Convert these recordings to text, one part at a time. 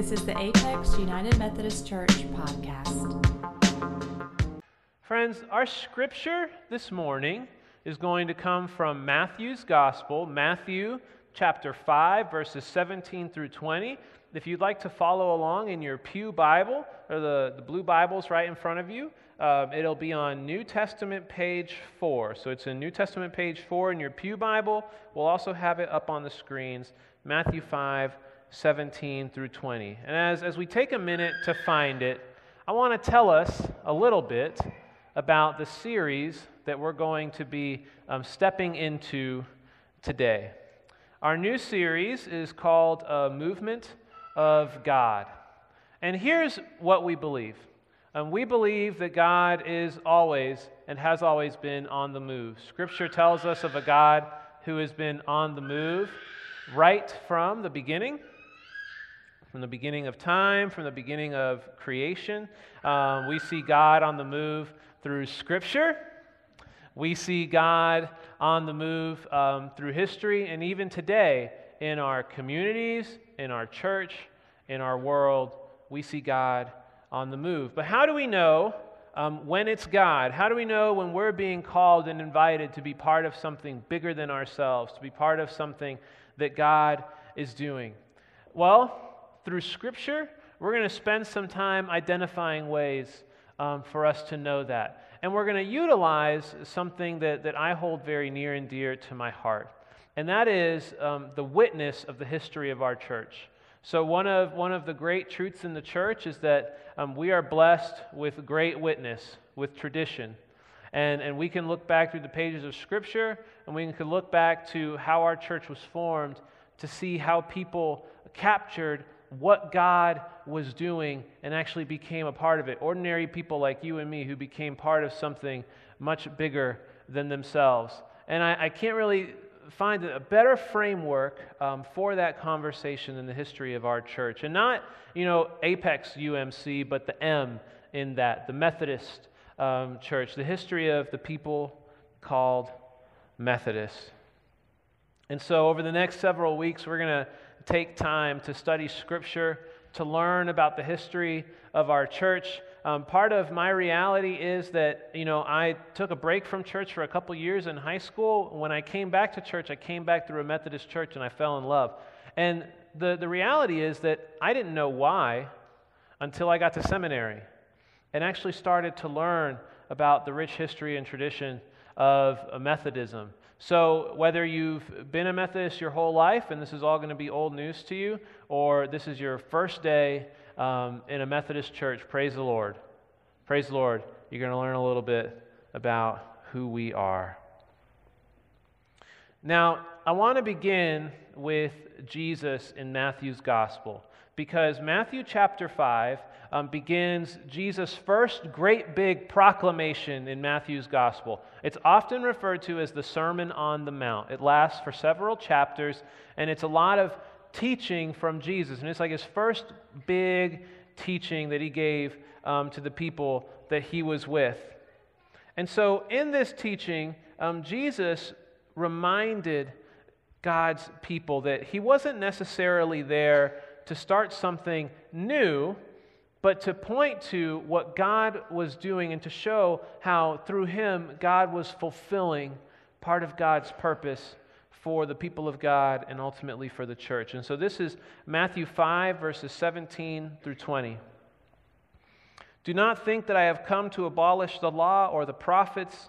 This is the Apex United Methodist Church podcast. Friends, our scripture this morning is going to come from Matthew's Gospel, Matthew chapter 5, verses 17 through 20. If you'd like to follow along in your pew Bible, or the blue Bibles right in front of you, it'll be on New Testament page 4. So it's in New Testament page 4 in your pew Bible. We'll also have it up on the screens, Matthew 5, 17 through 20. And as we take a minute to find it, I want to tell us a little bit about the series that we're going to be stepping into today. Our new series is called A Movement of God. And here's what we believe. We believe that God is always and has always been on the move. Scripture tells us of a God who has been on the move right from the beginning of time, from the beginning of creation. We see God on the move through Scripture. We see God on the move through history, and even today in our communities, in our church, in our world, we see God on the move. But how do we know when it's God? How do we know when we're being called and invited to be part of something bigger than ourselves, to be part of something that God is doing? Well, through Scripture, we're going to spend some time identifying ways for us to know that. And we're going to utilize something that I hold very near and dear to my heart, and that is the witness of the history of our church. So one of the great truths in the church is that we are blessed with great witness, with tradition. And we can look back through the pages of Scripture, and we can look back to how our church was formed to see how people captured what God was doing and actually became a part of it. Ordinary people like you and me who became part of something much bigger than themselves. And I can't really find a better framework for that conversation in the history of our church. And not, Apex UMC, but the M in that, the Methodist Church, the history of the people called Methodists. And so over the next several weeks, we're going to take time to study Scripture, to learn about the history of our church. Part of my reality is that, I took a break from church for a couple years in high school. When I came back to church, I came back through a Methodist church and I fell in love. And the reality is that I didn't know why until I got to seminary and actually started to learn about the rich history and tradition of Methodism. So whether you've been a Methodist your whole life, and this is all going to be old news to you, or this is your first day in a Methodist church, praise the Lord. Praise the Lord. You're going to learn a little bit about who we are. Now, I want to begin with Jesus in Matthew's Gospel, because Matthew chapter 5 begins Jesus' first great big proclamation in Matthew's Gospel. It's often referred to as the Sermon on the Mount. It lasts for several chapters, and it's a lot of teaching from Jesus. And it's like his first big teaching that he gave to the people that he was with. And so in this teaching, Jesus reminded God's people that he wasn't necessarily there to start something new, but to point to what God was doing and to show how through him God was fulfilling part of God's purpose for the people of God and ultimately for the church. And so this is Matthew 5, verses 17 through 20. "Do not think that I have come to abolish the law or the prophets.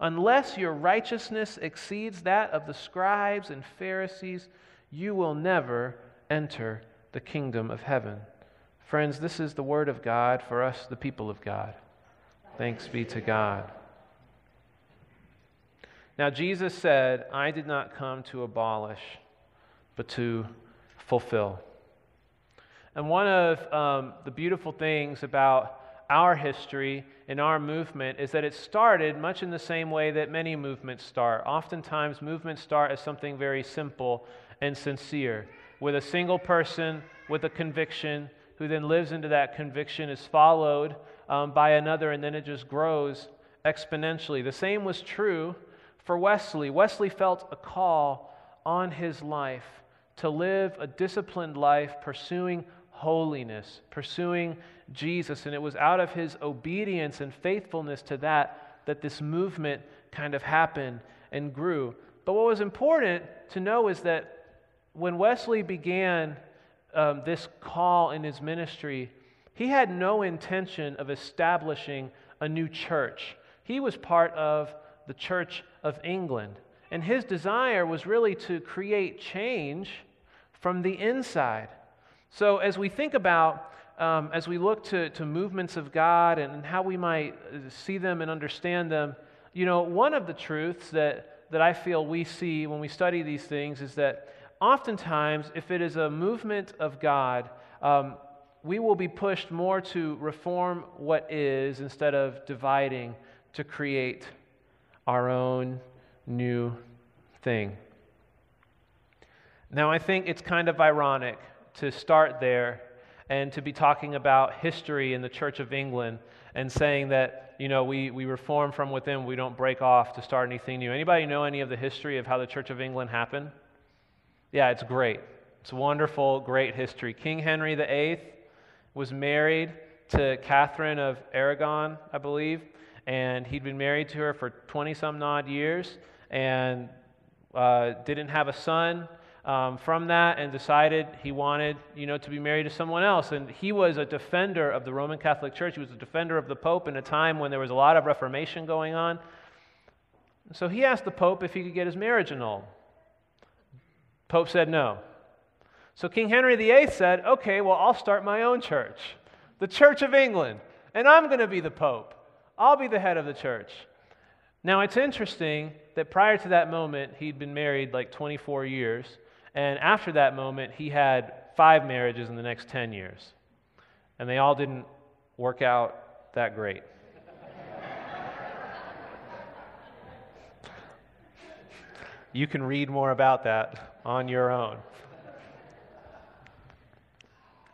unless your righteousness exceeds that of the scribes and Pharisees, you will never enter the kingdom of heaven." Friends, this is the word of God for us, the people of God. Thanks be to God. Now, Jesus said, "I did not come to abolish, but to fulfill." And one of the beautiful things about our history and our movement is that it started much in the same way that many movements start. Oftentimes, movements start as something very simple and sincere, with a single person with a conviction who then lives into that conviction, is followed by another, and then it just grows exponentially. The same was true for Wesley. Wesley felt a call on his life to live a disciplined life, pursuing holiness, pursuing Jesus, and it was out of his obedience and faithfulness to that that this movement kind of happened and grew. But what was important to know is that when Wesley began this call in his ministry, he had no intention of establishing a new church. He was part of the Church of England, and his desire was really to create change from the inside. So as we think about, as we look to movements of God and how we might see them and understand them, you know, one of the truths that I feel we see when we study these things is that oftentimes, if it is a movement of God, we will be pushed more to reform what is instead of dividing to create our own new thing. Now, I think it's kind of ironic to start there and to be talking about history in the Church of England and saying that, you know, we reform from within, we don't break off to start anything new. Anybody know any of the history of how the Church of England happened? Yeah, it's great. It's wonderful, great history. King Henry VIII was married to Catherine of Aragon, I believe, and he'd been married to her for 20-some-odd years and didn't have a son from that, and decided he wanted, you know, to be married to someone else. And he was a defender of the Roman Catholic Church. He was a defender of the Pope in a time when there was a lot of Reformation going on. So he asked the Pope if he could get his marriage annulled. Pope said no. So King Henry VIII said, okay, well, I'll start my own church, the Church of England, and I'm going to be the Pope. I'll be the head of the church. Now, it's interesting that prior to that moment, he'd been married like 24 years. And after that moment, he had 5 marriages in the next 10 years. And they all didn't work out that great. You can read more about that on your own.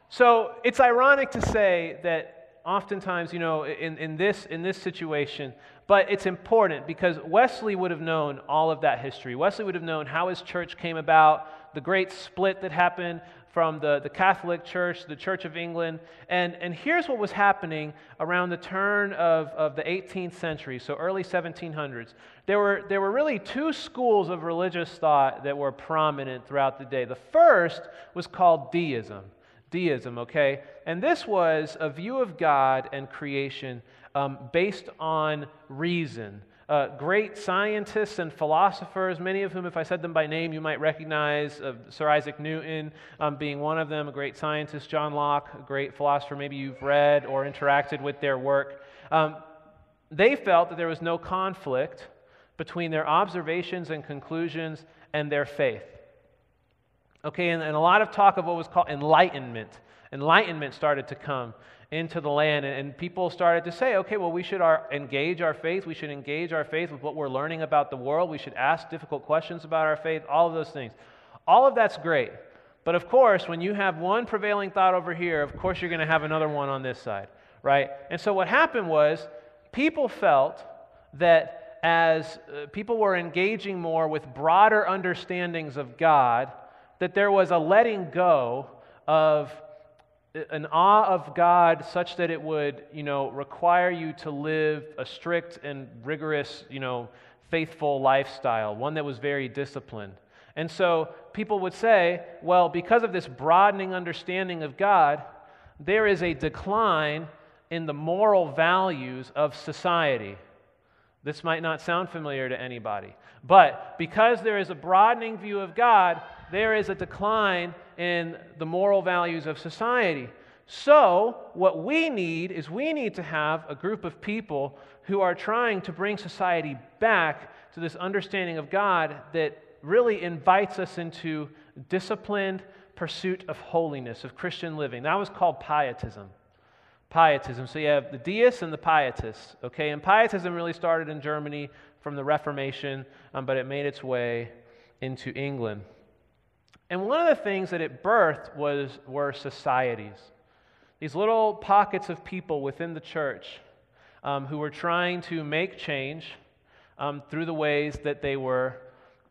So it's ironic to say that oftentimes, you know, in this situation, but it's important because Wesley would have known all of that history. Wesley would have known how his church came about, the great split that happened from the Catholic Church, the Church of England. And here's what was happening around the turn of the 18th century, so early 1700s. There were really 2 schools of religious thought that were prominent throughout the day. The first was called deism. Deism, okay? And this was a view of God and creation based on reason. Great scientists and philosophers, many of whom, if I said them by name, you might recognize Sir Isaac Newton being one of them, a great scientist, John Locke, a great philosopher, maybe you've read or interacted with their work. They felt that there was no conflict between their observations and conclusions and their faith. Okay, and a lot of talk of what was called enlightenment. Enlightenment started to come into the land, and people started to say, okay, well, we should engage our faith. We should engage our faith with what we're learning about the world. We should ask difficult questions about our faith, all of those things. All of that's great. But of course, when you have one prevailing thought over here, of course you're going to have another one on this side, right? And so what happened was people felt that as people were engaging more with broader understandings of God, that there was a letting go of an awe of God such that it would, you know, require you to live a strict and rigorous, you know, faithful lifestyle, one that was very disciplined. And so people would say, well, because of this broadening understanding of God, there is a decline in the moral values of society. This might not sound familiar to anybody, but because there is a broadening view of God, there is a decline in the moral values of society. So what we need is we need to have a group of people who are trying to bring society back to this understanding of God that really invites us into disciplined pursuit of holiness, of Christian living. That was called Pietism. Pietism. So you have the deists and the pietists, okay? And Pietism really started in Germany from the Reformation, but it made its way into England. And one of the things that it birthed were societies. These little pockets of people within the church who were trying to make change through the ways that they were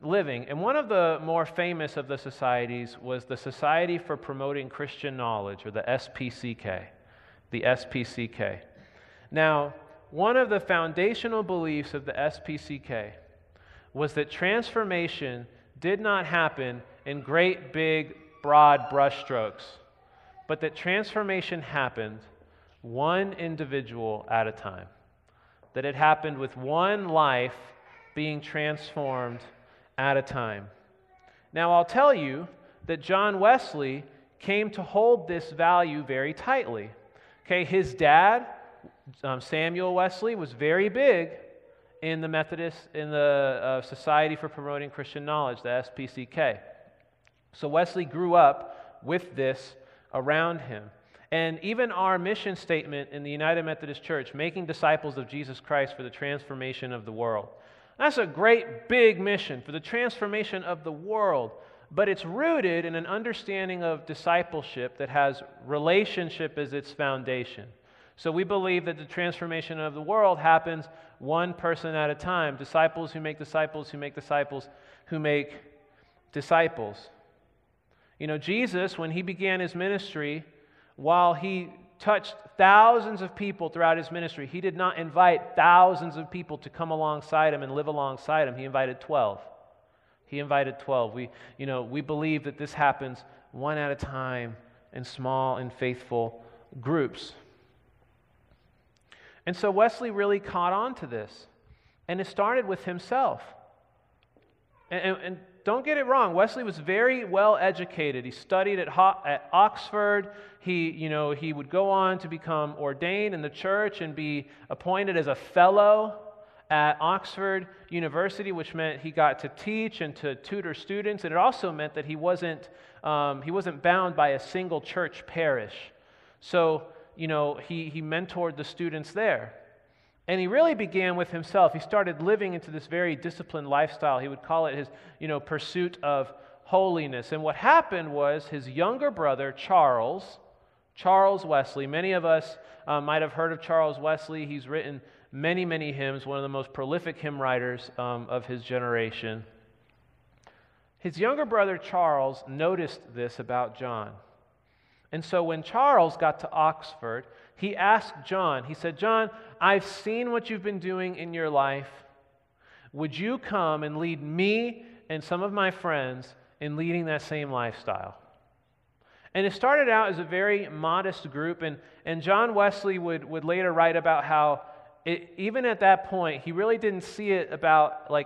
living. And one of the more famous of the societies was the Society for Promoting Christian Knowledge, or the SPCK. The SPCK. Now, one of the foundational beliefs of the SPCK was that transformation did not happen in great, big, broad brushstrokes, but that transformation happened one individual at a time. That it happened with one life being transformed at a time. Now, I'll tell you that John Wesley came to hold this value very tightly. Okay, his dad, Samuel Wesley, was very big in the Methodist, in the Society for Promoting Christian Knowledge, the SPCK. So Wesley grew up with this around him. And even our mission statement in the United Methodist Church, making disciples of Jesus Christ for the transformation of the world. That's a great big mission for the transformation of the world, but it's rooted in an understanding of discipleship that has relationship as its foundation. So we believe that the transformation of the world happens one person at a time. Disciples who make disciples who make disciples who make disciples. You know, Jesus, when he began his ministry, while he touched thousands of people throughout his ministry, he did not invite thousands of people to come alongside him and live alongside him. He invited 12. He invited 12. We believe that this happens one at a time in small and faithful groups. And so Wesley really caught on to this, and it started with himself. And don't get it wrong, Wesley was very well educated. He studied at Oxford. He would go on to become ordained in the church and be appointed as a fellow at Oxford University, which meant he got to teach and to tutor students, and it also meant that he wasn't bound by a single church parish. So, he mentored the students there. And he really began with himself. He started living into this very disciplined lifestyle. He would call it his, pursuit of holiness. And what happened was his younger brother, Charles Wesley. Many of us might have heard of Charles Wesley. He's written many, many hymns, one of the most prolific hymn writers of his generation. His younger brother, Charles, noticed this about John. And so when Charles got to Oxford, he asked John, he said, "John, I've seen what you've been doing in your life. Would you come and lead me and some of my friends in leading that same lifestyle?" And it started out as a very modest group, and John Wesley would later write about how even at that point, he really didn't see it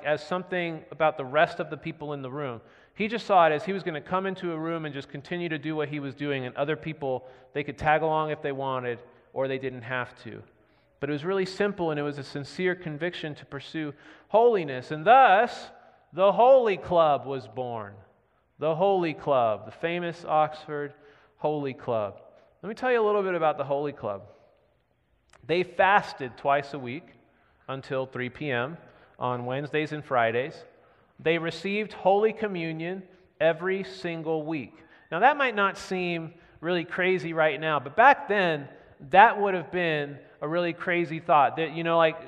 as something about the rest of the people in the room. He just saw it as he was going to come into a room and just continue to do what he was doing, and other people, they could tag along if they wanted, or they didn't have to. But it was really simple, and it was a sincere conviction to pursue holiness. And thus, the Holy Club was born. The Holy Club, the famous Oxford Holy Club. Let me tell you a little bit about the Holy Club. They fasted twice a week until 3 p.m. on Wednesdays and Fridays. They received Holy Communion every single week. Now, that might not seem really crazy right now, but back then, that would have been a really crazy thought. That,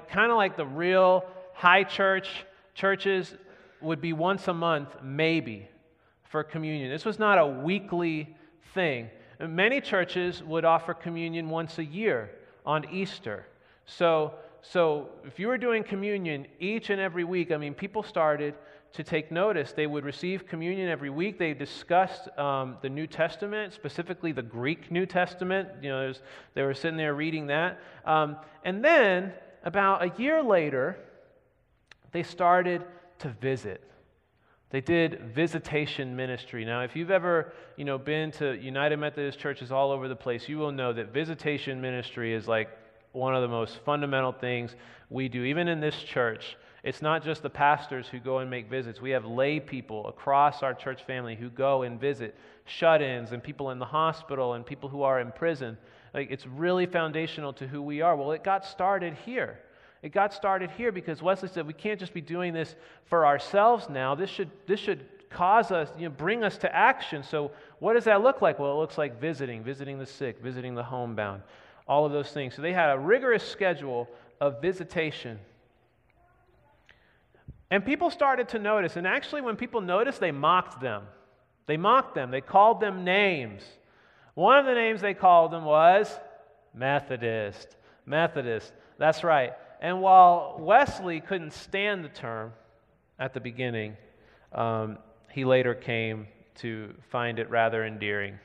kind of like the real high churches would be once a month, maybe, for communion. This was not a weekly thing. Many churches would offer communion once a year, on Easter. So if you were doing communion each and every week, people started to take notice. They would receive communion every week. They discussed the New Testament, specifically the Greek New Testament. They were sitting there reading that. And then, about a year later, they started to visit. They did visitation ministry. Now, if you've ever, been to United Methodist churches all over the place, you will know that visitation ministry is like one of the most fundamental things we do. Even in this church, it's not just the pastors who go and make visits. We have lay people across our church family who go and visit shut-ins and people in the hospital and people who are in prison. Like, it's really foundational to who we are. Well, it got started here. It got started here because Wesley said we can't just be doing this for ourselves now. This should cause us, bring us to action. So what does that look like? Well, it looks like visiting the sick, visiting the homebound, all of those things. So they had a rigorous schedule of visitation. And people started to notice, and actually when people noticed, they mocked them. They called them names. One of the names they called them was Methodist. That's right. And while Wesley couldn't stand the term at the beginning, he later came to find it rather endearing.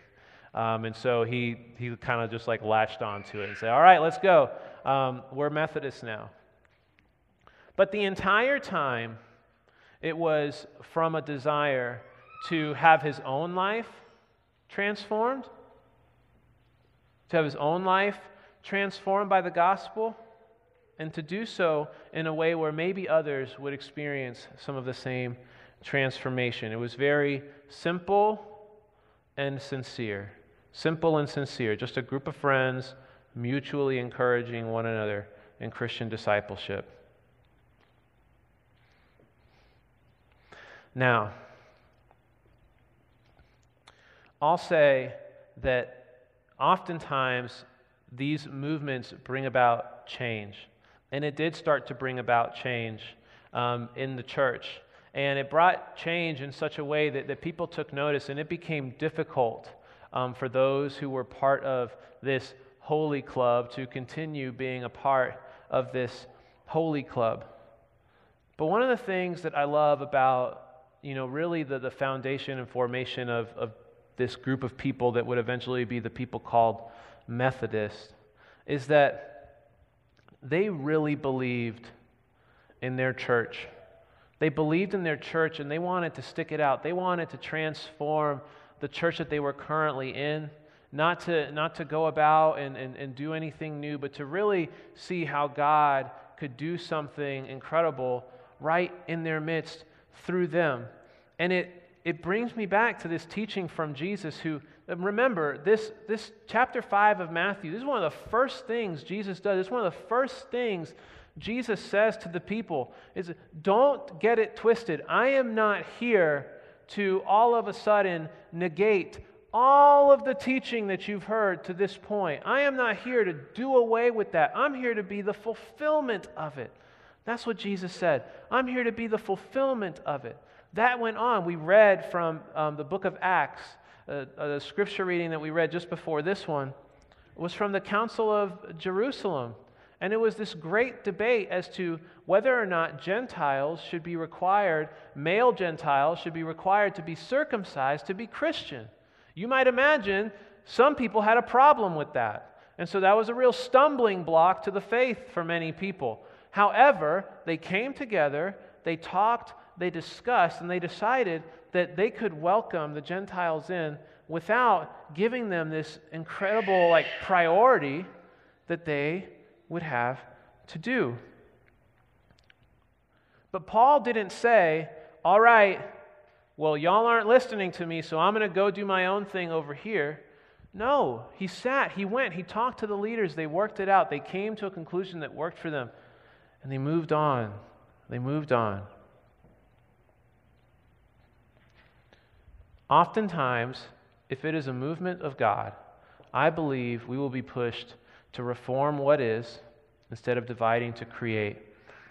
And so he kind of just like latched onto it and said, all right, let's go. We're Methodists now. But the entire time, it was from a desire to have his own life transformed, by the gospel, and to do so in a way where maybe others would experience some of the same transformation. It was very simple and sincere. Just a group of friends mutually encouraging one another in Christian discipleship. Now, I'll say that oftentimes these movements bring about change. And it did start to bring about change in the church. And it brought change in such a way that people took notice, and it became difficult for those who were part of this holy club to continue being a part of this holy club. But one of the things that I love about, really the foundation and formation of this group of people that would eventually be the people called Methodist is that they really believed in their church. They believed in their church and they wanted to stick it out. They wanted to transform the church that they were currently in, not to go about and do anything new, but to really see how God could do something incredible right in their midst through them. And it brings me back to this teaching from Jesus who, remember, this chapter 5 of Matthew, this is one of the first things Jesus does. It's one of the first things Jesus says to the people is, don't get it twisted. I am not here to all of a sudden negate all of the teaching that you've heard to this point. I am not here to do away with that. I'm here to be the fulfillment of it. That's what Jesus said. I'm here to be the fulfillment of it. That went on. We read from the book of Acts. The scripture reading that we read just before this one was from the Council of Jerusalem. And it was this great debate as to whether or not male Gentiles should be required to be circumcised to be Christian. You might imagine some people had a problem with that. And so that was a real stumbling block to the faith for many people. However, they came together, they talked, they discussed, and they decided that they could welcome the Gentiles in without giving them this incredible priority that they would have to do. But Paul didn't say, all right, well, y'all aren't listening to me, so I'm going to go do my own thing over here. No, he went, he talked to the leaders, they worked it out, they came to a conclusion that worked for them, and they moved on. Oftentimes, if it is a movement of God, I believe we will be pushed to reform what is instead of dividing to create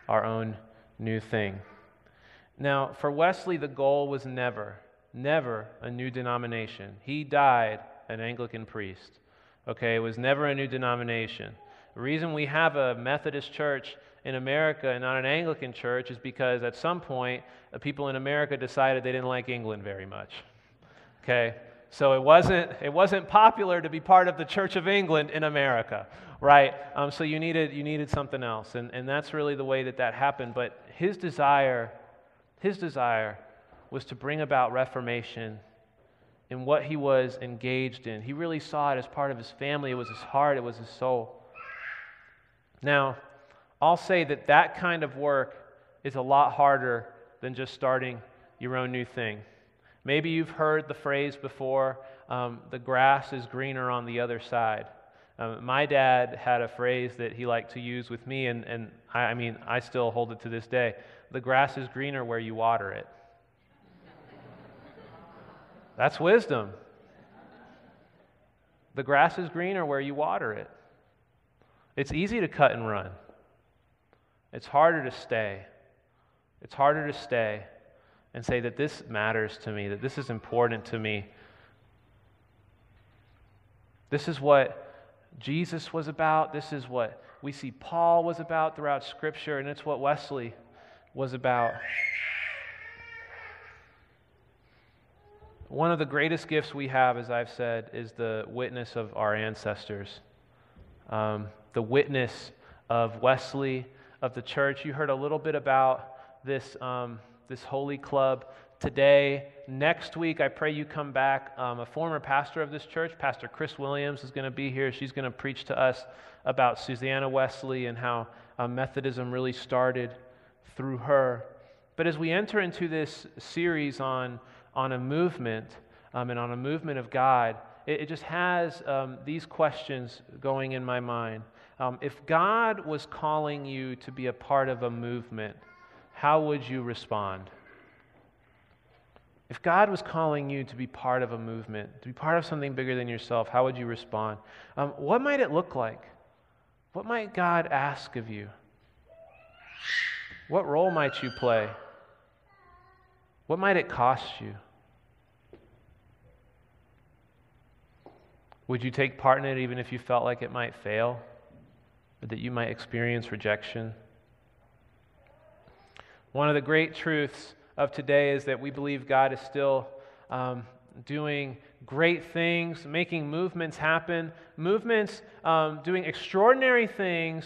our own new thing. Now, for Wesley, the goal was never a new denomination. He died an Anglican priest. Okay, it was never a new denomination. The reason we have a Methodist church in America and not an Anglican church is because at some point, the people in America decided they didn't like England very much. Okay, so it wasn't popular to be part of the Church of England in America, right? So you needed something else, and that's really the way that happened. But his desire was to bring about reformation in what he was engaged in. He really saw it as part of his family. It was his heart. It was his soul. Now, I'll say that kind of work is a lot harder than just starting your own new thing. Maybe you've heard the phrase before, the grass is greener on the other side. My dad had a phrase that he liked to use with me, and I mean, I still hold it to this day. The grass is greener where you water it. That's wisdom. The grass is greener where you water it. It's easy to cut and run. It's harder to stay. It's harder to stay and say that this matters to me, that this is important to me. This is what Jesus was about. This is what we see Paul was about throughout Scripture, and it's what Wesley was about. One of the greatest gifts we have, as I've said, is the witness of our ancestors. The witness of Wesley, of the church. You heard a little bit about this Holy Club today. Next week, I pray you come back. A former pastor of this church, Pastor Chris Williams, is going to be here. She's going to preach to us about Susanna Wesley and how Methodism really started through her. But as we enter into this series on a movement and on a movement of God, it just has these questions going in my mind. If God was calling you to be a part of a movement, how would you respond? If God was calling you to be part of a movement, to be part of something bigger than yourself, how would you respond? What might it look like? What might God ask of you? What role might you play? What might it cost you? Would you take part in it even if you felt like it might fail, or that you might experience rejection? One of the great truths of today is that we believe God is still doing great things, making movements happen, doing extraordinary things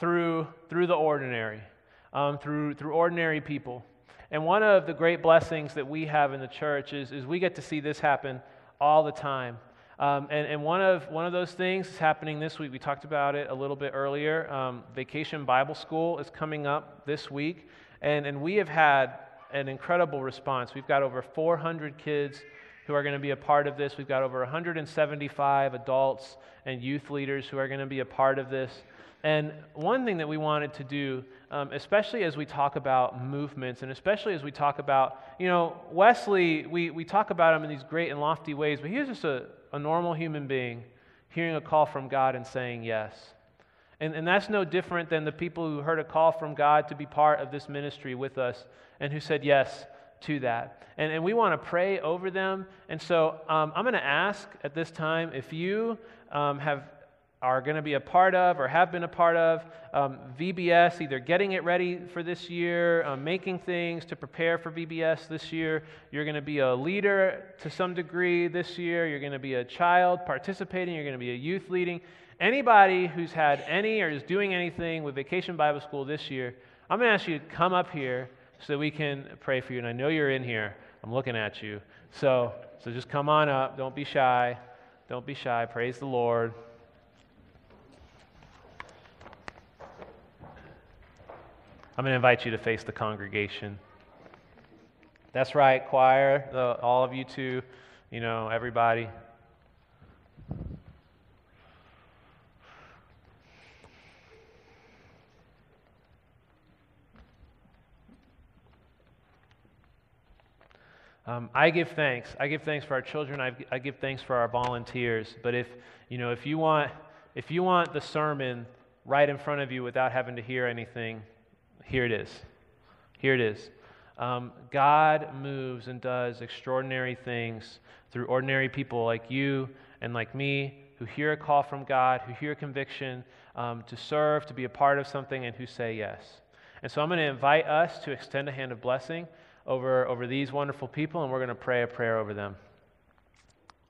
through the ordinary, through ordinary people. And one of the great blessings that we have in the church is we get to see this happen all the time. And one of those things is happening this week. We talked about it a little bit earlier. Vacation Bible School is coming up this week, and we have had an incredible response. We've got over 400 kids who are going to be a part of this. We've got over 175 adults and youth leaders who are going to be a part of this. And one thing that we wanted to do, especially as we talk about movements, and especially as we talk about, Wesley, we talk about him in these great and lofty ways, but he was just a normal human being hearing a call from God and saying yes. And that's no different than the people who heard a call from God to be part of this ministry with us and who said yes to that. And we want to pray over them. And so I'm going to ask at this time if you are going to be a part of or have been a part of VBS, either getting it ready for this year, making things to prepare for VBS this year. You're going to be a leader to some degree this year. You're going to be a child participating. You're going to be a youth leading. Anybody who's had any or is doing anything with Vacation Bible School this year, I'm going to ask you to come up here so that we can pray for you. And I know you're in here. I'm looking at you. So just come on up. Don't be shy. Don't be shy. Praise the Lord. I'm going to invite you to face the congregation. That's right, choir, all of you too, everybody. I give thanks. I give thanks for our children. I give thanks for our volunteers. But if you want the sermon right in front of you without having to hear anything, here it is. Here it is. God moves and does extraordinary things through ordinary people like you and like me who hear a call from God, who hear conviction to serve, to be a part of something, and who say yes. And so I'm going to invite us to extend a hand of blessing over these wonderful people, and we're going to pray a prayer over them.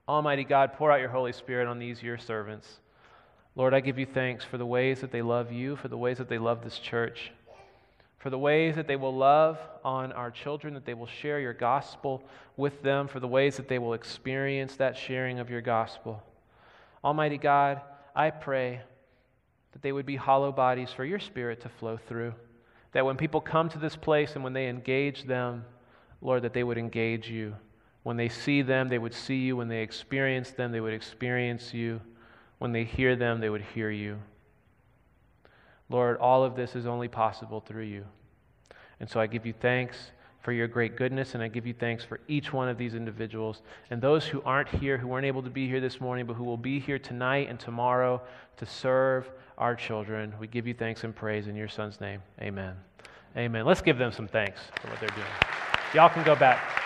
Almighty God, pour out your Holy Spirit on these your servants. Lord, I give you thanks for the ways that they love you, for the ways that they love this church, for the ways that they will love on our children, that they will share your gospel with them, for the ways that they will experience that sharing of your gospel. Almighty God, I pray that they would be hollow bodies for your Spirit to flow through, that when people come to this place and when they engage them, Lord, that they would engage you. When they see them, they would see you. When they experience them, they would experience you. When they hear them, they would hear you. Lord, all of this is only possible through you. And so I give you thanks for your great goodness, and I give you thanks for each one of these individuals and those who aren't here, who weren't able to be here this morning, but who will be here tonight and tomorrow to serve our children. We give you thanks and praise in your Son's name. Amen. Amen. Let's give them some thanks for what they're doing. Y'all can go back.